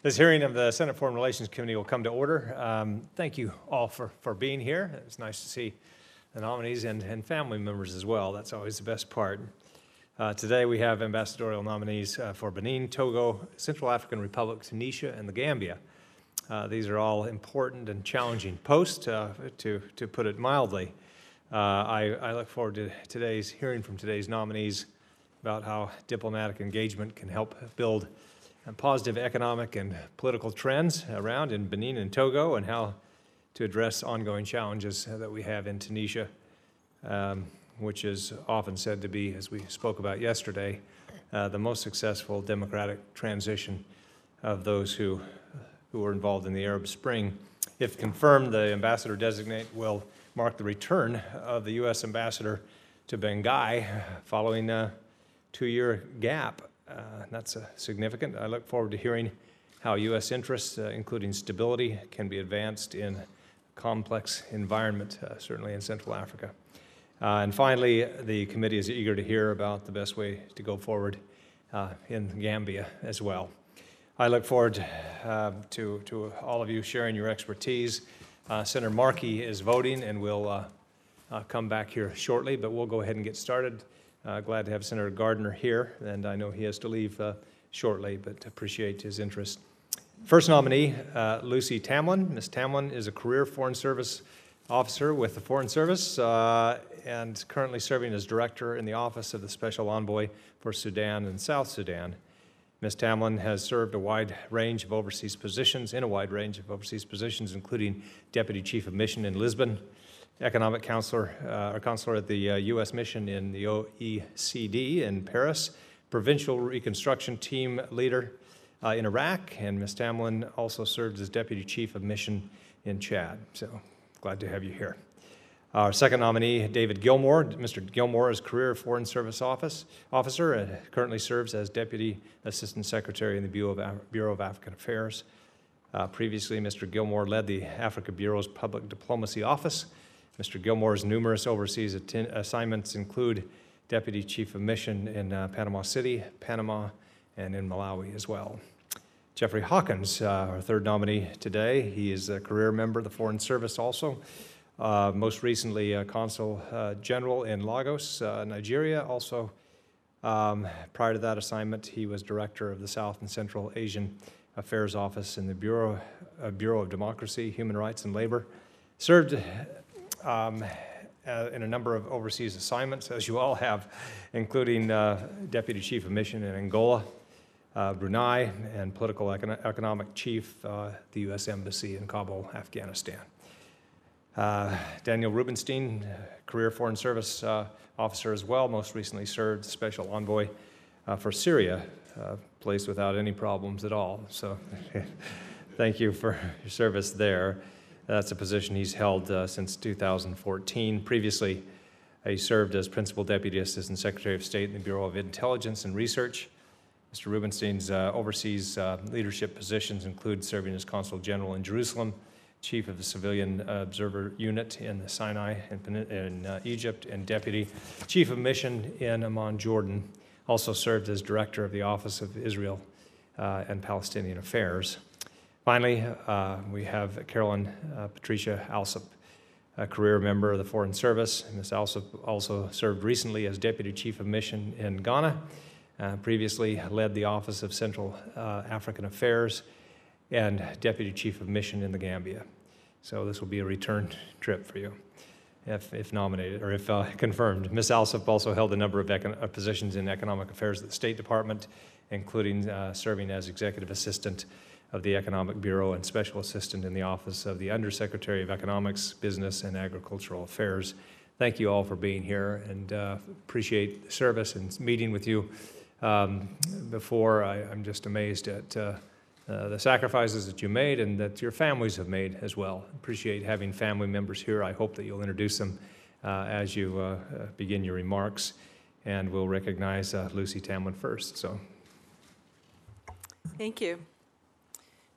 This hearing of the Senate Foreign Relations Committee will come to order. Thank you all for being here. It's nice to see the nominees and family members as well. That's always the best part. Today we have ambassadorial nominees for Benin, Togo, Central African Republic, Tunisia, and the Gambia. These are all important and challenging posts, to put it mildly. I look forward to hearing from today's nominees about how diplomatic engagement can help build positive economic and political trends around in Benin and Togo, and how to address ongoing challenges that we have in Tunisia, which is often said to be, as we spoke about yesterday, the most successful democratic transition of those who were involved in the Arab Spring. If confirmed, the ambassador-designate will mark the return of the U.S. ambassador to Bangui following a 2-year gap. That's significant. I look forward to hearing how U.S. interests, including stability, can be advanced in a complex environment, certainly in Central Africa. And finally, the committee is eager to hear about the best way to go forward in Gambia as well. I look forward to all of you sharing your expertise. Senator Markey is voting and will come back here shortly, but we'll go ahead and get started. Glad to have Senator Gardner here, and I know he has to leave shortly, but appreciate his interest. First nominee, Lucy Tamlyn. Ms. Tamlyn is a career Foreign Service officer with the Foreign Service and currently serving as director in the Office of the Special Envoy for Sudan and South Sudan. Ms. Tamlyn has served a wide range of overseas positions, including Deputy Chief of Mission in Lisbon, Economic Counselor, or Counselor at the U.S. Mission in the OECD in Paris, Provincial Reconstruction Team Leader in Iraq, and Ms. Tamlyn also served as Deputy Chief of Mission in Chad. So glad to have you here. Our second nominee, David Gilmore. Mr. Gilmore is career Foreign Service officer and currently serves as Deputy Assistant Secretary in the Bureau of African Affairs. Previously, Mr. Gilmore led the Africa Bureau's Public Diplomacy Office. Mr. Gilmore's numerous overseas assignments include Deputy Chief of Mission in Panama City, Panama, and in Malawi as well. Jeffrey Hawkins, our third nominee today. He is a career member of the Foreign Service also. Most recently, Consul General in Lagos, Nigeria. Also, prior to that assignment, he was Director of the South and Central Asian Affairs Office in the Bureau of Democracy, Human Rights, and Labor. Served in a number of overseas assignments, as you all have, including Deputy Chief of Mission in Angola, Brunei, and Political Economic Chief at the U.S. Embassy in Kabul, Afghanistan. Daniel Rubenstein, career Foreign Service officer as well, most recently served as Special Envoy for Syria, a place without any problems at all. So thank you for your service there. That's a position he's held since 2014. Previously, he served as Principal Deputy Assistant Secretary of State in the Bureau of Intelligence and Research. Mr. Rubenstein's overseas leadership positions include serving as Consul General in Jerusalem, Chief of the Civilian Observer Unit in the Sinai in Egypt, and Deputy Chief of Mission in Amman, Jordan. Also served as Director of the Office of Israel and Palestinian Affairs. Finally, we have Carolyn Patricia Alsop, a career member of the Foreign Service. Ms. Alsop also served recently as Deputy Chief of Mission in Ghana, previously led the Office of Central African Affairs and Deputy Chief of Mission in the Gambia. So this will be a return trip for you, if nominated, or if confirmed. Ms. Alsop also held a number of positions in economic affairs at the State Department, including serving as Executive Assistant of the Economic Bureau and Special Assistant in the Office of the Undersecretary of Economics, Business, and Agricultural Affairs. Thank you all for being here, and appreciate the service and meeting with you. Before, I'm just amazed at the sacrifices that you made and that your families have made as well. Appreciate having family members here. I hope that you'll introduce them as you begin your remarks, and we'll recognize Lucy Tamlyn first. So, thank you.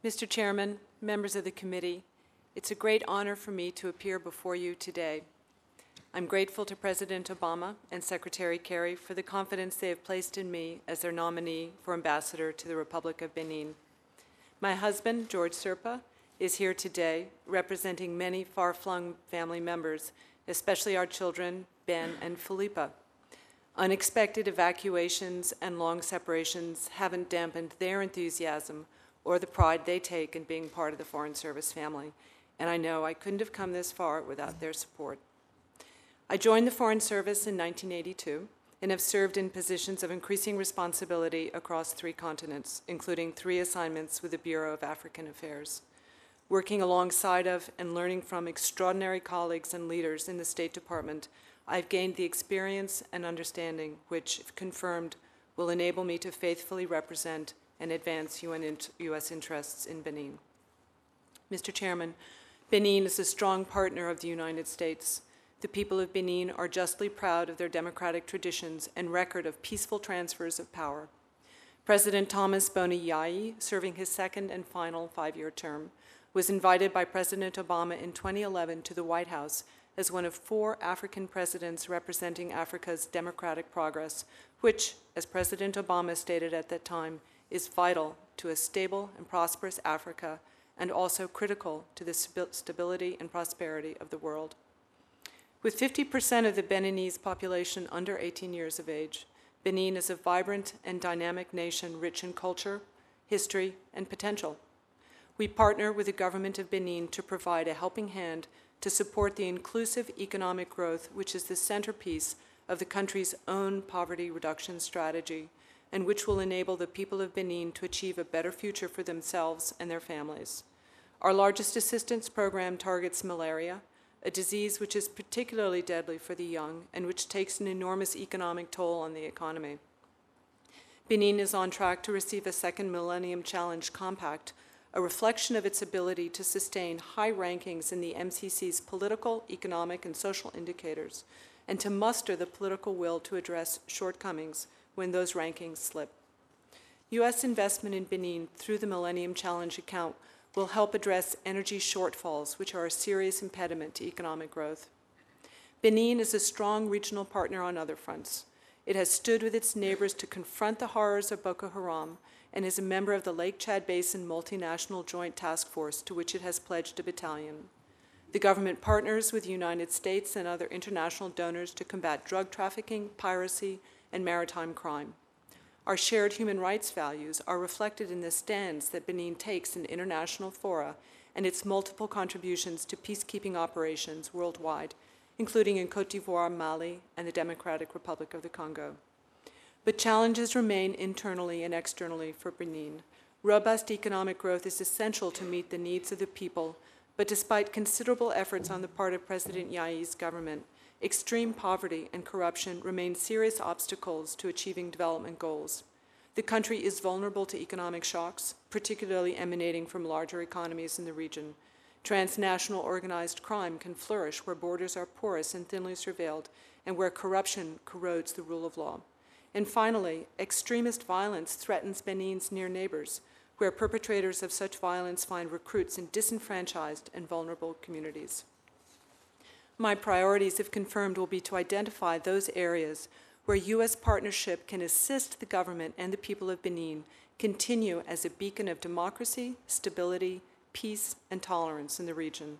Mr. Chairman, members of the committee, it's a great honor for me to appear before you today. I'm grateful to President Obama and Secretary Kerry for the confidence they have placed in me as their nominee for ambassador to the Republic of Benin. My husband, George Serpa, is here today representing many far-flung family members, especially our children, Ben and Philippa. Unexpected evacuations and long separations haven't dampened their enthusiasm or the pride they take in being part of the Foreign Service family, and I know I couldn't have come this far without their support. I joined the Foreign Service in 1982 and have served in positions of increasing responsibility across 3 continents, including 3 assignments with the Bureau of African Affairs, working alongside of and learning from extraordinary colleagues and leaders in the State Department. I've gained the experience and understanding which, if confirmed, will enable me to faithfully represent and advance U.S. interests in Benin. Mr. Chairman, Benin is a strong partner of the United States. The people of Benin are justly proud of their democratic traditions and record of peaceful transfers of power. President Thomas Boni Yayi, serving his 2nd and final 5-year term, was invited by President Obama in 2011 to the White House as one of 4 African presidents representing Africa's democratic progress, which, as President Obama stated at that time, is vital to a stable and prosperous Africa and also critical to the stability and prosperity of the world. With 50% of the Beninese population under 18 years of age, Benin is a vibrant and dynamic nation rich in culture, history, and potential. We partner with the government of Benin to provide a helping hand to support the inclusive economic growth, which is the centerpiece of the country's own poverty reduction strategy, and which will enable the people of Benin to achieve a better future for themselves and their families. Our largest assistance program targets malaria, a disease which is particularly deadly for the young and which takes an enormous economic toll on the economy. Benin is on track to receive a 2nd Millennium Challenge Compact, a reflection of its ability to sustain high rankings in the MCC's political, economic, and social indicators, and to muster the political will to address shortcomings when those rankings slip. U.S. investment in Benin through the Millennium Challenge account will help address energy shortfalls, which are a serious impediment to economic growth. Benin is a strong regional partner on other fronts. It has stood with its neighbors to confront the horrors of Boko Haram and is a member of the Lake Chad Basin Multinational Joint Task Force, to which it has pledged a battalion. The government partners with the United States and other international donors to combat drug trafficking, piracy, and maritime crime. Our shared human rights values are reflected in the stance that Benin takes in international fora and its multiple contributions to peacekeeping operations worldwide, including in Cote d'Ivoire, Mali, and the Democratic Republic of the Congo. But challenges remain internally and externally for Benin. Robust economic growth is essential to meet the needs of the people, but despite considerable efforts on the part of President Yayi's government, extreme poverty and corruption remain serious obstacles to achieving development goals. The country is vulnerable to economic shocks, particularly emanating from larger economies in the region. Transnational organized crime can flourish where borders are porous and thinly surveilled, and where corruption corrodes the rule of law. And finally, extremist violence threatens Benin's near neighbors, where perpetrators of such violence find recruits in disenfranchised and vulnerable communities. My priorities, if confirmed, will be to identify those areas where U.S. partnership can assist the government and the people of Benin continue as a beacon of democracy, stability, peace, and tolerance in the region.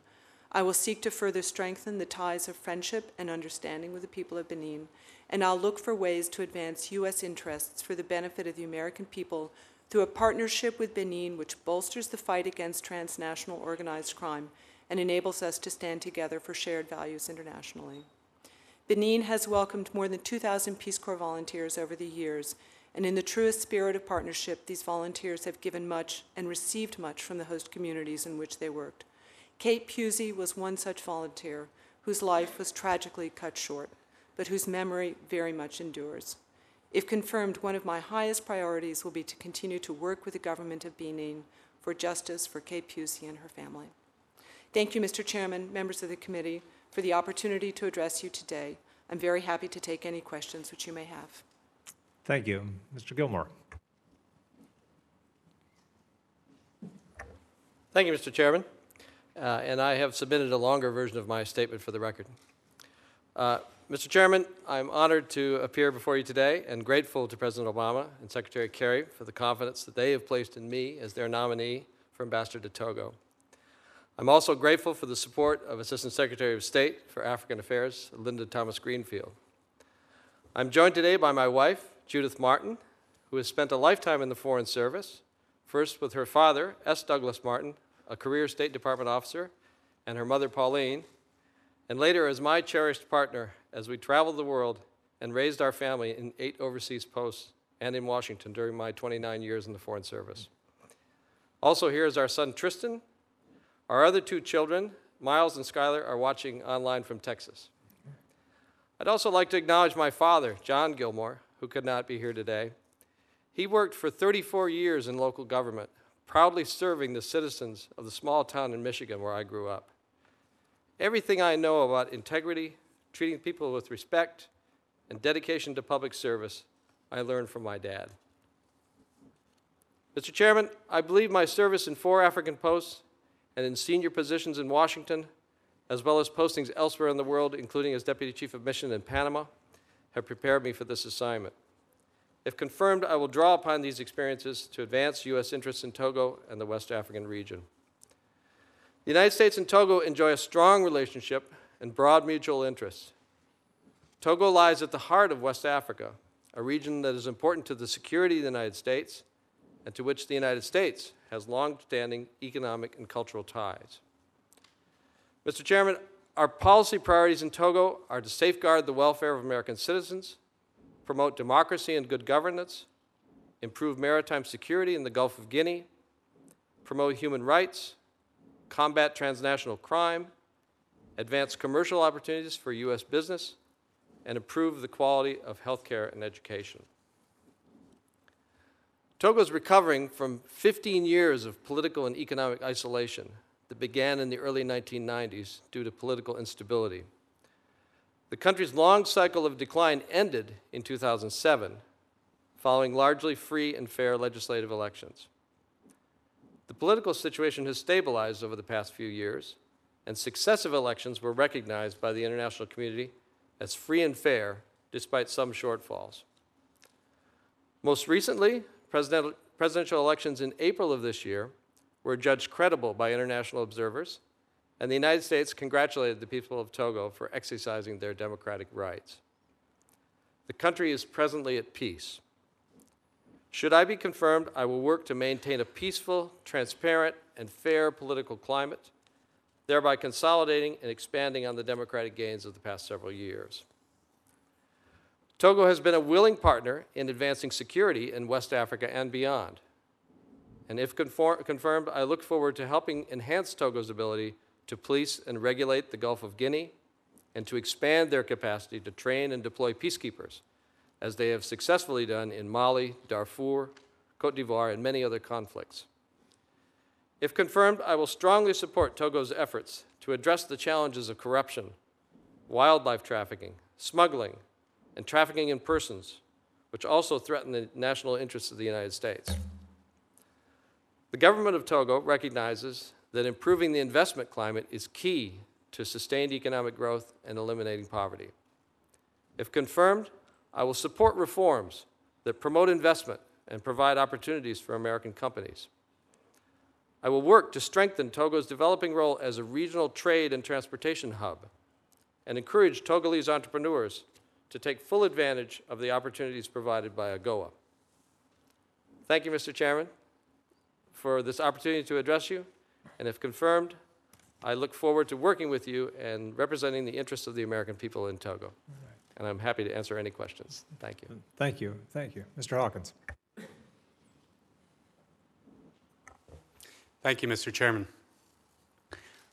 I will seek to further strengthen the ties of friendship and understanding with the people of Benin, and I'll look for ways to advance U.S. interests for the benefit of the American people through a partnership with Benin which bolsters the fight against transnational organized crime and enables us to stand together for shared values internationally. Benin has welcomed more than 2,000 Peace Corps volunteers over the years, and in the truest spirit of partnership, these volunteers have given much and received much from the host communities in which they worked. Kate Pusey was one such volunteer whose life was tragically cut short, but whose memory very much endures. If confirmed, one of my highest priorities will be to continue to work with the government of Benin for justice for Kate Pusey and her family. Thank you, Mr. Chairman, members of the committee, for the opportunity to address you today. I'm very happy to take any questions which you may have. Thank you. Mr. Gilmore. Thank you, Mr. Chairman. And I have submitted a longer version of my statement for the record. Mr. Chairman, I'm honored to appear before you today and grateful to President Obama and Secretary Kerry for the confidence that they have placed in me as their nominee for Ambassador to Togo. I'm also grateful for the support of Assistant Secretary of State for African Affairs, Linda Thomas-Greenfield. I'm joined today by my wife, Judith Martin, who has spent a lifetime in the Foreign Service, first with her father, S. Douglas Martin, a career State Department officer, and her mother, Pauline, and later as my cherished partner as we traveled the world and raised our family in 8 overseas posts and in Washington during my 29 years in the Foreign Service. Also here is our son, Tristan. Our other 2 children, Miles and Skylar, are watching online from Texas. I'd also like to acknowledge my father, John Gilmore, who could not be here today. He worked for 34 years in local government, proudly serving the citizens of the small town in Michigan where I grew up. Everything I know about integrity, treating people with respect, and dedication to public service, I learned from my dad. Mr. Chairman, I believe my service in 4 African posts and in senior positions in Washington, as well as postings elsewhere in the world, including as Deputy Chief of Mission in Panama, have prepared me for this assignment. If confirmed, I will draw upon these experiences to advance U.S. interests in Togo and the West African region. The United States and Togo enjoy a strong relationship and broad mutual interests. Togo lies at the heart of West Africa, a region that is important to the security of the United States and to which the United States has long-standing economic and cultural ties. Mr. Chairman, our policy priorities in Togo are to safeguard the welfare of American citizens, promote democracy and good governance, improve maritime security in the Gulf of Guinea, promote human rights, combat transnational crime, advance commercial opportunities for U.S. business, and improve the quality of healthcare and education. Togo is recovering from 15 years of political and economic isolation that began in the early 1990s due to political instability. The country's long cycle of decline ended in 2007, following largely free and fair legislative elections. The political situation has stabilized over the past few years, and successive elections were recognized by the international community as free and fair, despite some shortfalls. Most recently, presidential elections in April of this year were judged credible by international observers, and the United States congratulated the people of Togo for exercising their democratic rights. The country is presently at peace. Should I be confirmed, I will work to maintain a peaceful, transparent, and fair political climate, thereby consolidating and expanding on the democratic gains of the past several years. Togo has been a willing partner in advancing security in West Africa and beyond. And if confirmed, I look forward to helping enhance Togo's ability to police and regulate the Gulf of Guinea and to expand their capacity to train and deploy peacekeepers, as they have successfully done in Mali, Darfur, Cote d'Ivoire, and many other conflicts. If confirmed, I will strongly support Togo's efforts to address the challenges of corruption, wildlife trafficking, smuggling, and trafficking in persons, which also threaten the national interests of the United States. The government of Togo recognizes that improving the investment climate is key to sustained economic growth and eliminating poverty. If confirmed, I will support reforms that promote investment and provide opportunities for American companies. I will work to strengthen Togo's developing role as a regional trade and transportation hub and encourage Togolese entrepreneurs to take full advantage of the opportunities provided by AGOA. Thank you, Mr. Chairman, for this opportunity to address you, and if confirmed, I look forward to working with you and representing the interests of the American people in Togo. Right. And I'm happy to answer any questions. Thank you. Thank you. Thank you. Mr. Hawkins. Thank you, Mr. Chairman.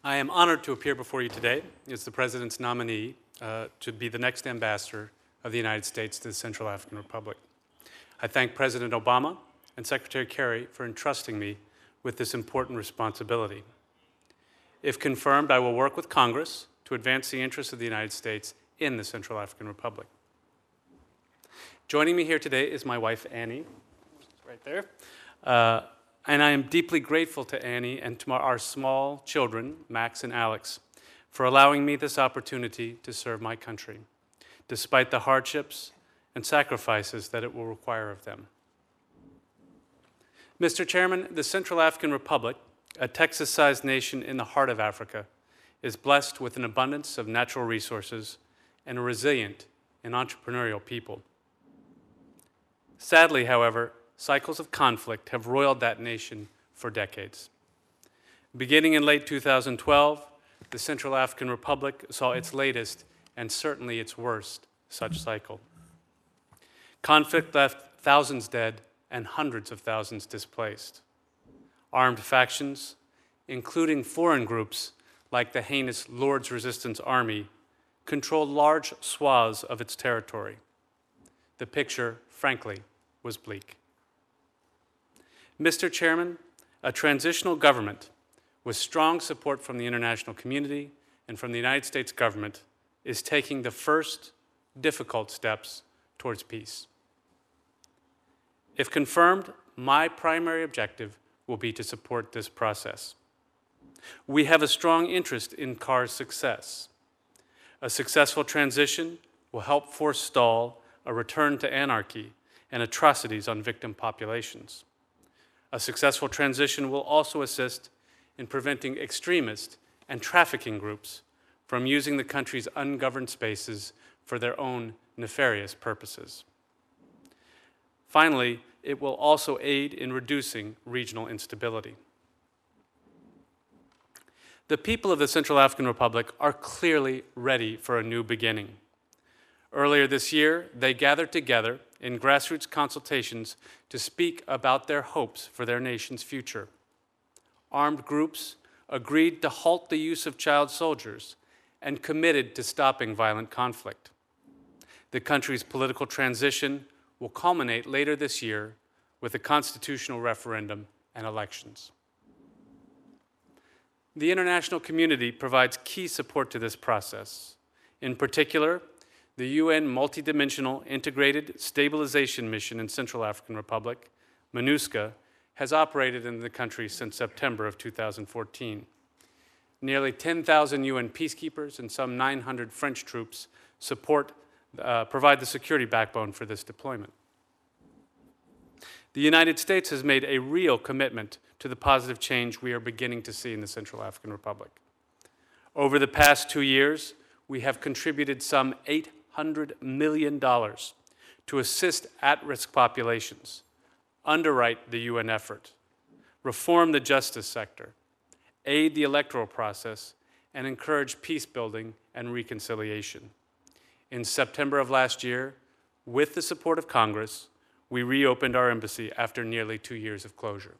I am honored to appear before you today as the President's nominee to be the next ambassador of the United States to the Central African Republic. I thank President Obama and Secretary Kerry for entrusting me with this important responsibility. If confirmed, I will work with Congress to advance the interests of the United States in the Central African Republic. Joining me here today is my wife, Annie, right there. And I am deeply grateful to Annie and to our small children, Max and Alex, for allowing me this opportunity to serve my country. despite the hardships and sacrifices that it will require of them. Mr. Chairman, the Central African Republic, a Texas-sized nation in the heart of Africa, is blessed with an abundance of natural resources and a resilient and entrepreneurial people. Sadly, however, cycles of conflict have roiled that nation for decades. Beginning in late 2012, the Central African Republic saw its latest and certainly its worst such cycle. Conflict left thousands dead and hundreds of thousands displaced. Armed factions, including foreign groups like the heinous Lord's Resistance Army, control large swaths of its territory. The picture, frankly, was bleak. Mr. Chairman, a transitional government with strong support from the international community and from the United States government is taking the first difficult steps towards peace. If confirmed, my primary objective will be to support this process. We have a strong interest in CAR's success. A successful transition will help forestall a return to anarchy and atrocities on victim populations. A successful transition will also assist in preventing extremist and trafficking groups from using the country's ungoverned spaces for their own nefarious purposes. Finally, it will also aid in reducing regional instability. The people of the Central African Republic are clearly ready for a new beginning. Earlier this year, they gathered together in grassroots consultations to speak about their hopes for their nation's future. Armed groups agreed to halt the use of child soldiers and committed to stopping violent conflict. The country's political transition will culminate later this year with a constitutional referendum and elections. The international community provides key support to this process. In particular, the UN Multidimensional Integrated Stabilization Mission in Central African Republic, MINUSCA, has operated in the country since September of 2014. Nearly 10,000 UN peacekeepers and some 900 French troops provide the security backbone for this deployment. The United States has made a real commitment to the positive change we are beginning to see in the Central African Republic. Over the past 2 years, we have contributed some $800 million to assist at-risk populations, underwrite the UN effort, reform the justice sector, aid the electoral process, and encourage peace building and reconciliation. In September of last year, with the support of Congress, we reopened our embassy after nearly 2 years of closure.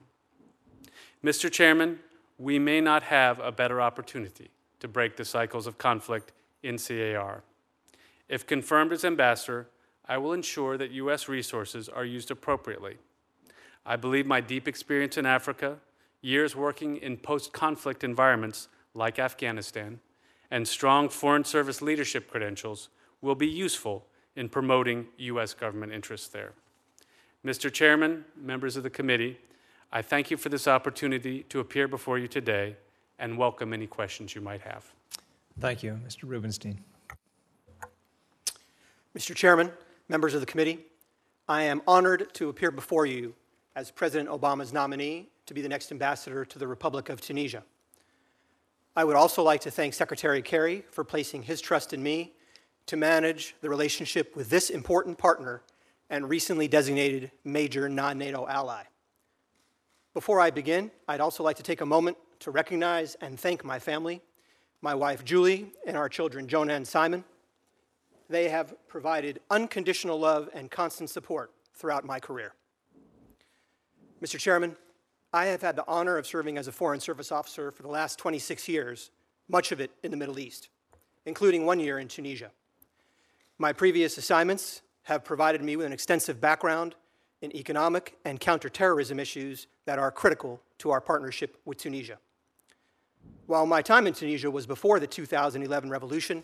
Mr. Chairman, we may not have a better opportunity to break the cycles of conflict in CAR. If confirmed as ambassador, I will ensure that U.S. resources are used appropriately. I believe my deep experience in Africa, years working in post-conflict environments like Afghanistan, and strong Foreign Service leadership credentials will be useful in promoting U.S. government interests there. Mr. Chairman, members of the committee, I thank you for this opportunity to appear before you today and welcome any questions you might have. Thank you. Mr. Rubenstein. Mr. Chairman, members of the committee, I am honored to appear before you as President Obama's nominee to be the next ambassador to the Republic of Tunisia. I would also like to thank Secretary Kerry for placing his trust in me to manage the relationship with this important partner and recently designated major non-NATO ally. Before I begin, I'd also like to take a moment to recognize and thank my family, my wife Julie, and our children Jonah and Simon. They have provided unconditional love and constant support throughout my career. Mr. Chairman, I have had the honor of serving as a Foreign Service officer for the last 26 years, much of it in the Middle East, including 1 year in Tunisia. My previous assignments have provided me with an extensive background in economic and counterterrorism issues that are critical to our partnership with Tunisia. While my time in Tunisia was before the 2011 revolution,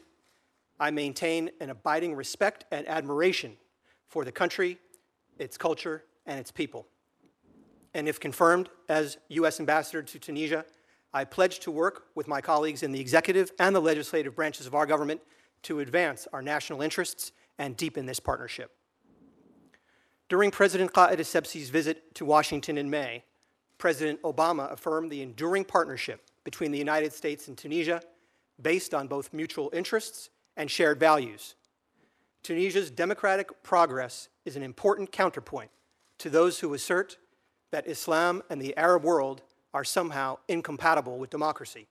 I maintain an abiding respect and admiration for the country, its culture, and its people. And if confirmed as U.S. Ambassador to Tunisia, I pledge to work with my colleagues in the executive and the legislative branches of our government to advance our national interests and deepen this partnership. During President Ka'ed Essebsi's visit to Washington in May, President Obama affirmed the enduring partnership between the United States and Tunisia based on both mutual interests and shared values. Tunisia's democratic progress is an important counterpoint to those who assert that Islam and the Arab world are somehow incompatible with democracy.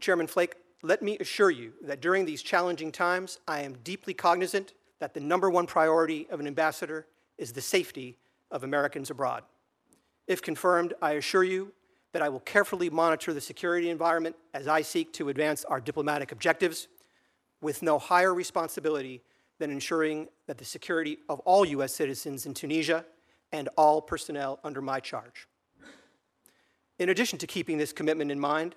Chairman Flake, let me assure you that during these challenging times, I am deeply cognizant that the number one priority of an ambassador is the safety of Americans abroad. If confirmed, I assure you that I will carefully monitor the security environment as I seek to advance our diplomatic objectives, with no higher responsibility than ensuring that the security of all US citizens in Tunisia and all personnel under my charge. In addition to keeping this commitment in mind,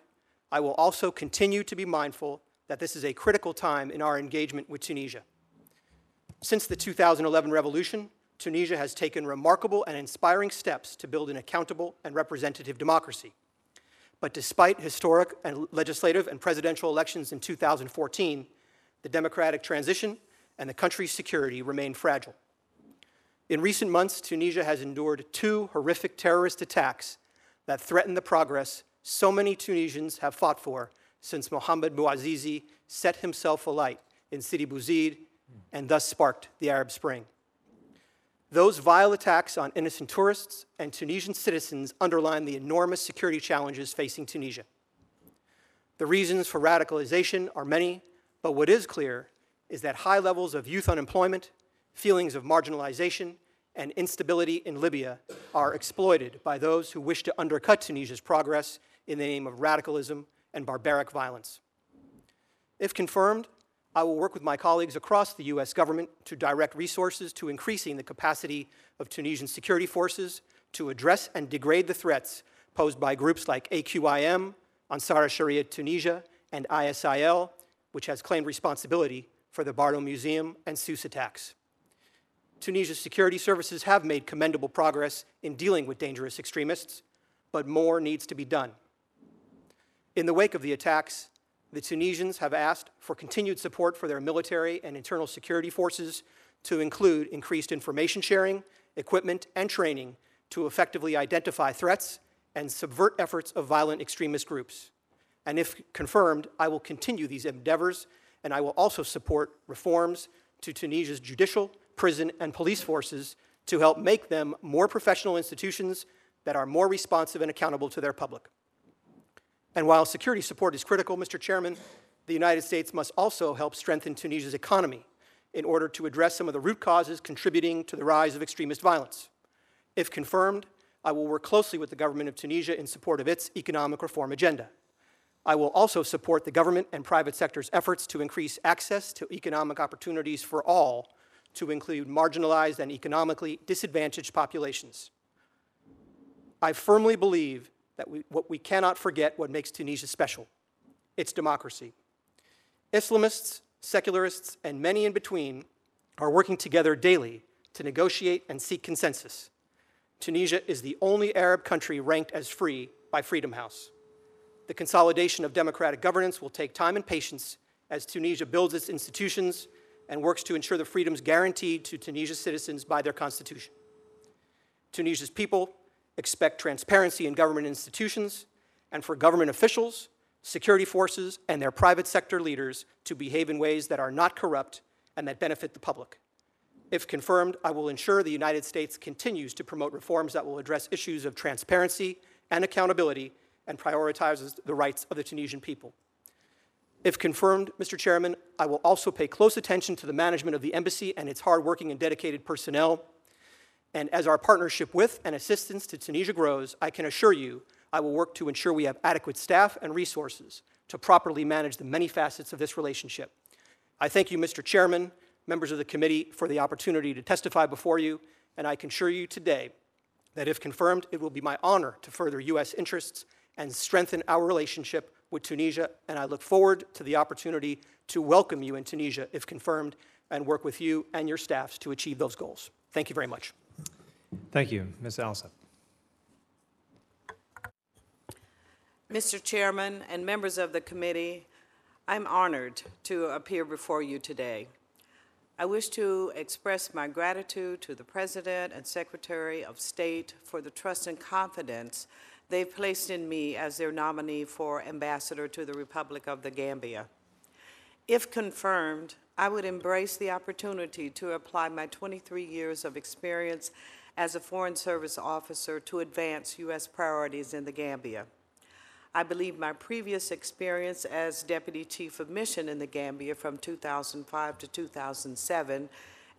I will also continue to be mindful that this is a critical time in our engagement with Tunisia. Since the 2011 revolution, Tunisia has taken remarkable and inspiring steps to build an accountable and representative democracy. But despite historic and legislative and presidential elections in 2014, the democratic transition and the country's security remain fragile. In recent months, Tunisia has endured two horrific terrorist attacks that threaten the progress so many Tunisians have fought for since Mohamed Bouazizi set himself alight in Sidi Bouzid and thus sparked the Arab Spring. Those vile attacks on innocent tourists and Tunisian citizens underline the enormous security challenges facing Tunisia. The reasons for radicalization are many, but what is clear is that high levels of youth unemployment, feelings of marginalization, and instability in Libya are exploited by those who wish to undercut Tunisia's progress in the name of radicalism and barbaric violence. If confirmed, I will work with my colleagues across the US government to direct resources to increasing the capacity of Tunisian security forces to address and degrade the threats posed by groups like AQIM, Ansar al-Sharia Tunisia, and ISIL, which has claimed responsibility for the Bardo Museum and Sousse attacks. Tunisia's security services have made commendable progress in dealing with dangerous extremists, but more needs to be done. In the wake of the attacks, the Tunisians have asked for continued support for their military and internal security forces to include increased information sharing, equipment, and training to effectively identify threats and subvert efforts of violent extremist groups. And if confirmed, I will continue these endeavors, and I will also support reforms to Tunisia's judicial, prison, and police forces to help make them more professional institutions that are more responsive and accountable to their public. And while security support is critical, Mr. Chairman, the United States must also help strengthen Tunisia's economy in order to address some of the root causes contributing to the rise of extremist violence. If confirmed, I will work closely with the government of Tunisia in support of its economic reform agenda. I will also support the government and private sector's efforts to increase access to economic opportunities for all, to include marginalized and economically disadvantaged populations. I firmly believe that we cannot forget what makes Tunisia special, its democracy. Islamists, secularists, and many in between are working together daily to negotiate and seek consensus. Tunisia is the only Arab country ranked as free by Freedom House. The consolidation of democratic governance will take time and patience as Tunisia builds its institutions and works to ensure the freedoms guaranteed to Tunisia's citizens by their constitution. Tunisia's people expect transparency in government institutions, and for government officials, security forces, and their private sector leaders to behave in ways that are not corrupt and that benefit the public. If confirmed, I will ensure the United States continues to promote reforms that will address issues of transparency and accountability and prioritizes the rights of the Tunisian people. If confirmed, Mr. Chairman, I will also pay close attention to the management of the embassy and its hardworking and dedicated personnel. And as our partnership with and assistance to Tunisia grows, I can assure you I will work to ensure we have adequate staff and resources to properly manage the many facets of this relationship. I thank you, Mr. Chairman, members of the committee, for the opportunity to testify before you, and I can assure you today that if confirmed, it will be my honor to further U.S. interests and strengthen our relationship with Tunisia, and I look forward to the opportunity to welcome you in Tunisia, if confirmed, and work with you and your staffs to achieve those goals. Thank you very much. Thank you. Ms. Alsop. Mr. Chairman and members of the committee, I'm honored to appear before you today. I wish to express my gratitude to the President and Secretary of State for the trust and confidence they've placed in me as their nominee for Ambassador to the Republic of the Gambia. If confirmed, I would embrace the opportunity to apply my 23 years of experience as a Foreign Service Officer to advance U.S. priorities in the Gambia. I believe my previous experience as Deputy Chief of Mission in the Gambia from 2005 to 2007,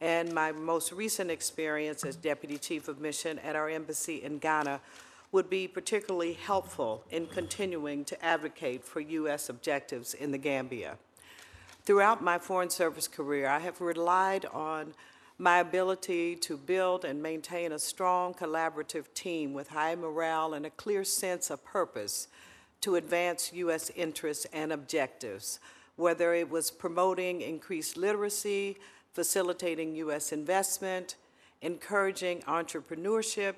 and my most recent experience as Deputy Chief of Mission at our embassy in Ghana would be particularly helpful in continuing to advocate for U.S. objectives in the Gambia. Throughout my Foreign Service career, I have relied on my ability to build and maintain a strong collaborative team with high morale and a clear sense of purpose to advance U.S. interests and objectives, whether it was promoting increased literacy, facilitating U.S. investment, encouraging entrepreneurship,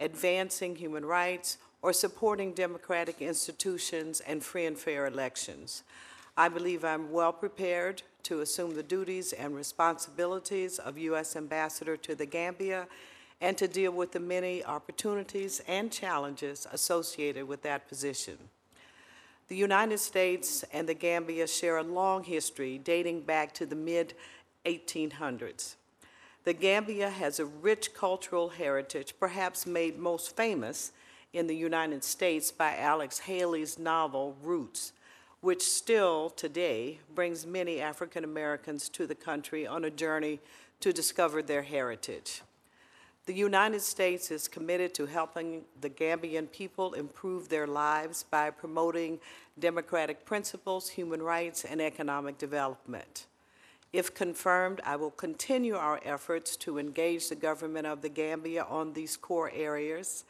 advancing human rights, or supporting democratic institutions and free and fair elections. I believe I'm well prepared to assume the duties and responsibilities of U.S. Ambassador to the Gambia and to deal with the many opportunities and challenges associated with that position. The United States and the Gambia share a long history dating back to the mid-1800s. The Gambia has a rich cultural heritage, perhaps made most famous in the United States by Alex Haley's novel, Roots, which still today brings many African Americans to the country on a journey to discover their heritage. The United States is committed to helping the Gambian people improve their lives by promoting democratic principles, human rights, and economic development. If confirmed, I will continue our efforts to engage the government of the Gambia on these core areas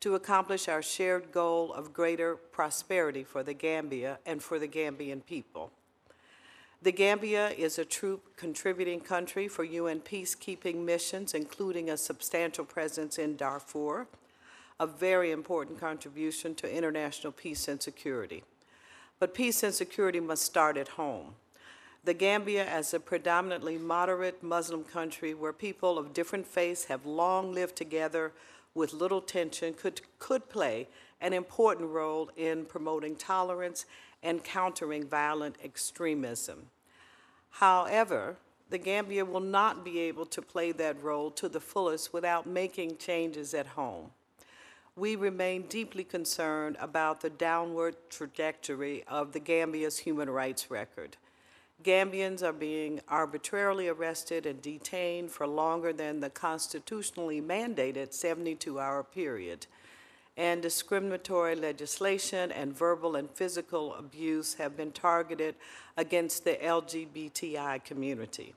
to accomplish our shared goal of greater prosperity for the Gambia and for the Gambian people. The Gambia is a true contributing country for UN peacekeeping missions, including a substantial presence in Darfur, a very important contribution to international peace and security. But peace and security must start at home. The Gambia, as a predominantly moderate Muslim country where people of different faiths have long lived together with little tension, could play an important role in promoting tolerance and countering violent extremism. However, the Gambia will not be able to play that role to the fullest without making changes at home. We remain deeply concerned about the downward trajectory of the Gambia's human rights record. Gambians are being arbitrarily arrested and detained for longer than the constitutionally mandated 72-hour period, and discriminatory legislation and verbal and physical abuse have been targeted against the LGBTI community.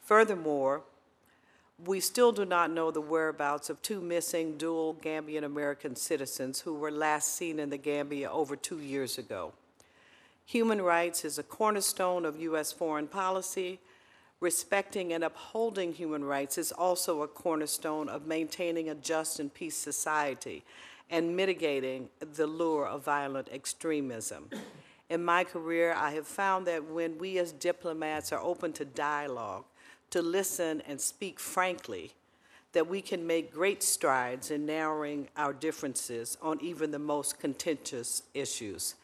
Furthermore, we still do not know the whereabouts of two missing dual Gambian-American citizens who were last seen in the Gambia over 2 years ago. Human rights is a cornerstone of U.S. foreign policy. Respecting and upholding human rights is also a cornerstone of maintaining a just and peace society and mitigating the lure of violent extremism. In my career, I have found that when we as diplomats are open to dialogue, to listen and speak frankly, that we can make great strides in narrowing our differences on even the most contentious issues.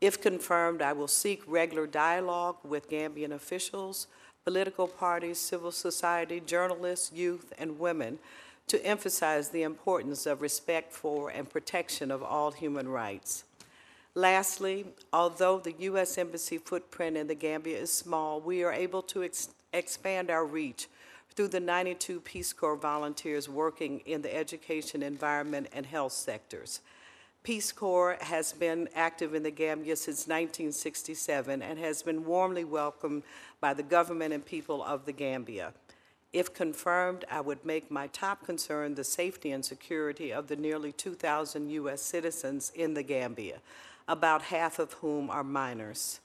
If confirmed, I will seek regular dialogue with Gambian officials, political parties, civil society, journalists, youth, and women to emphasize the importance of respect for and protection of all human rights. Lastly, although the U.S. Embassy footprint in the Gambia is small, we are able to expand our reach through the 92 Peace Corps volunteers working in the education, environment, and health sectors. Peace Corps has been active in the Gambia since 1967 and has been warmly welcomed by the government and people of the Gambia. If confirmed, I would make my top concern the safety and security of the nearly 2,000 U.S. citizens in the Gambia, about half of whom are minors.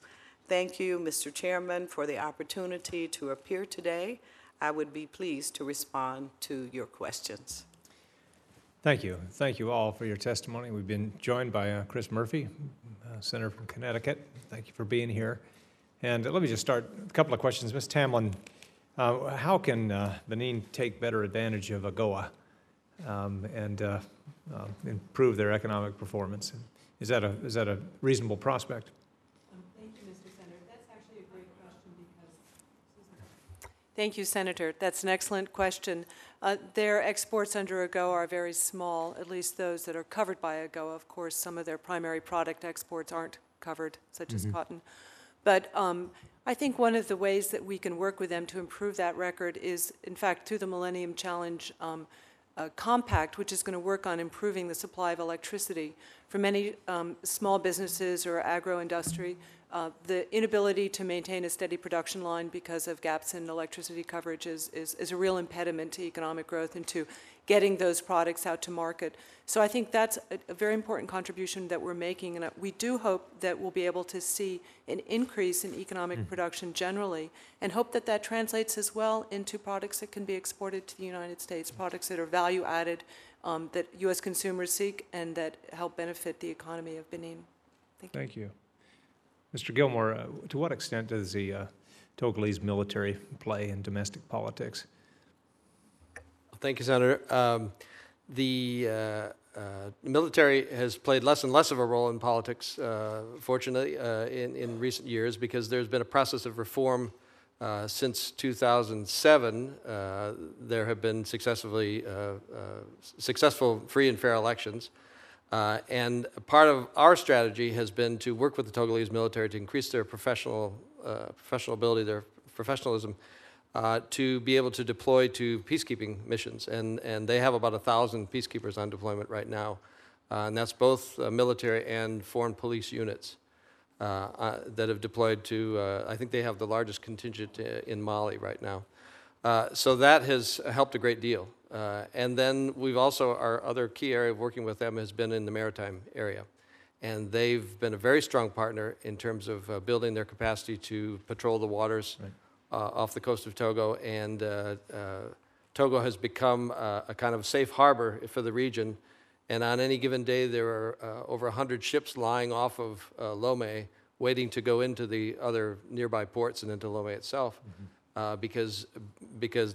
Thank you, Mr. Chairman, for the opportunity to appear today. I would be pleased to respond to your questions. Thank you. Thank you all for your testimony. We've been joined by Chris Murphy, Senator from Connecticut. Thank you for being here. And let me just start a couple of questions. Ms. Tamlyn, how can Benin take better advantage of AGOA and improve their economic performance? Is that a reasonable prospect? Thank you, Senator. That's an excellent question. Their exports under AGOA are very small, at least those that are covered by AGOA. Of course, some of their primary product exports aren't covered, such as cotton. But I think one of the ways that we can work with them to improve that record is, in fact, through the Millennium Challenge Compact, which is going to work on improving the supply of electricity. For many small businesses or agro-industry, the inability to maintain a steady production line because of gaps in electricity coverage is a real impediment to economic growth and to getting those products out to market. So I think that's a very important contribution that we're making, and we do hope that we'll be able to see an increase in economic production generally, and hope that that translates as well into products that can be exported to the United States, products that are value added, that U.S. consumers seek and that help benefit the economy of Benin. Thank you. Thank you. Mr. Gilmore, to what extent does the Togolese military play in domestic politics? Thank you, Senator. The military has played less and less of a role in politics, fortunately, in recent years, because there's been a process of reform since 2007. There have been successful free and fair elections. And part of our strategy has been to work with the Togolese military to increase their professional ability, their professionalism, to be able to deploy to peacekeeping missions. And they have about 1,000 peacekeepers on deployment right now. And that's both military and foreign police units that have deployed to, I think they have the largest contingent in Mali right now. So that has helped a great deal. And then we've also, our other key area of working with them has been in the maritime area. And they've been a very strong partner in terms of building their capacity to patrol the waters off the coast of Togo. And Togo has become a kind of safe harbor for the region. And on any given day, there are over 100 ships lying off of Lomé waiting to go into the other nearby ports and into Lomé itself. Mm-hmm. Because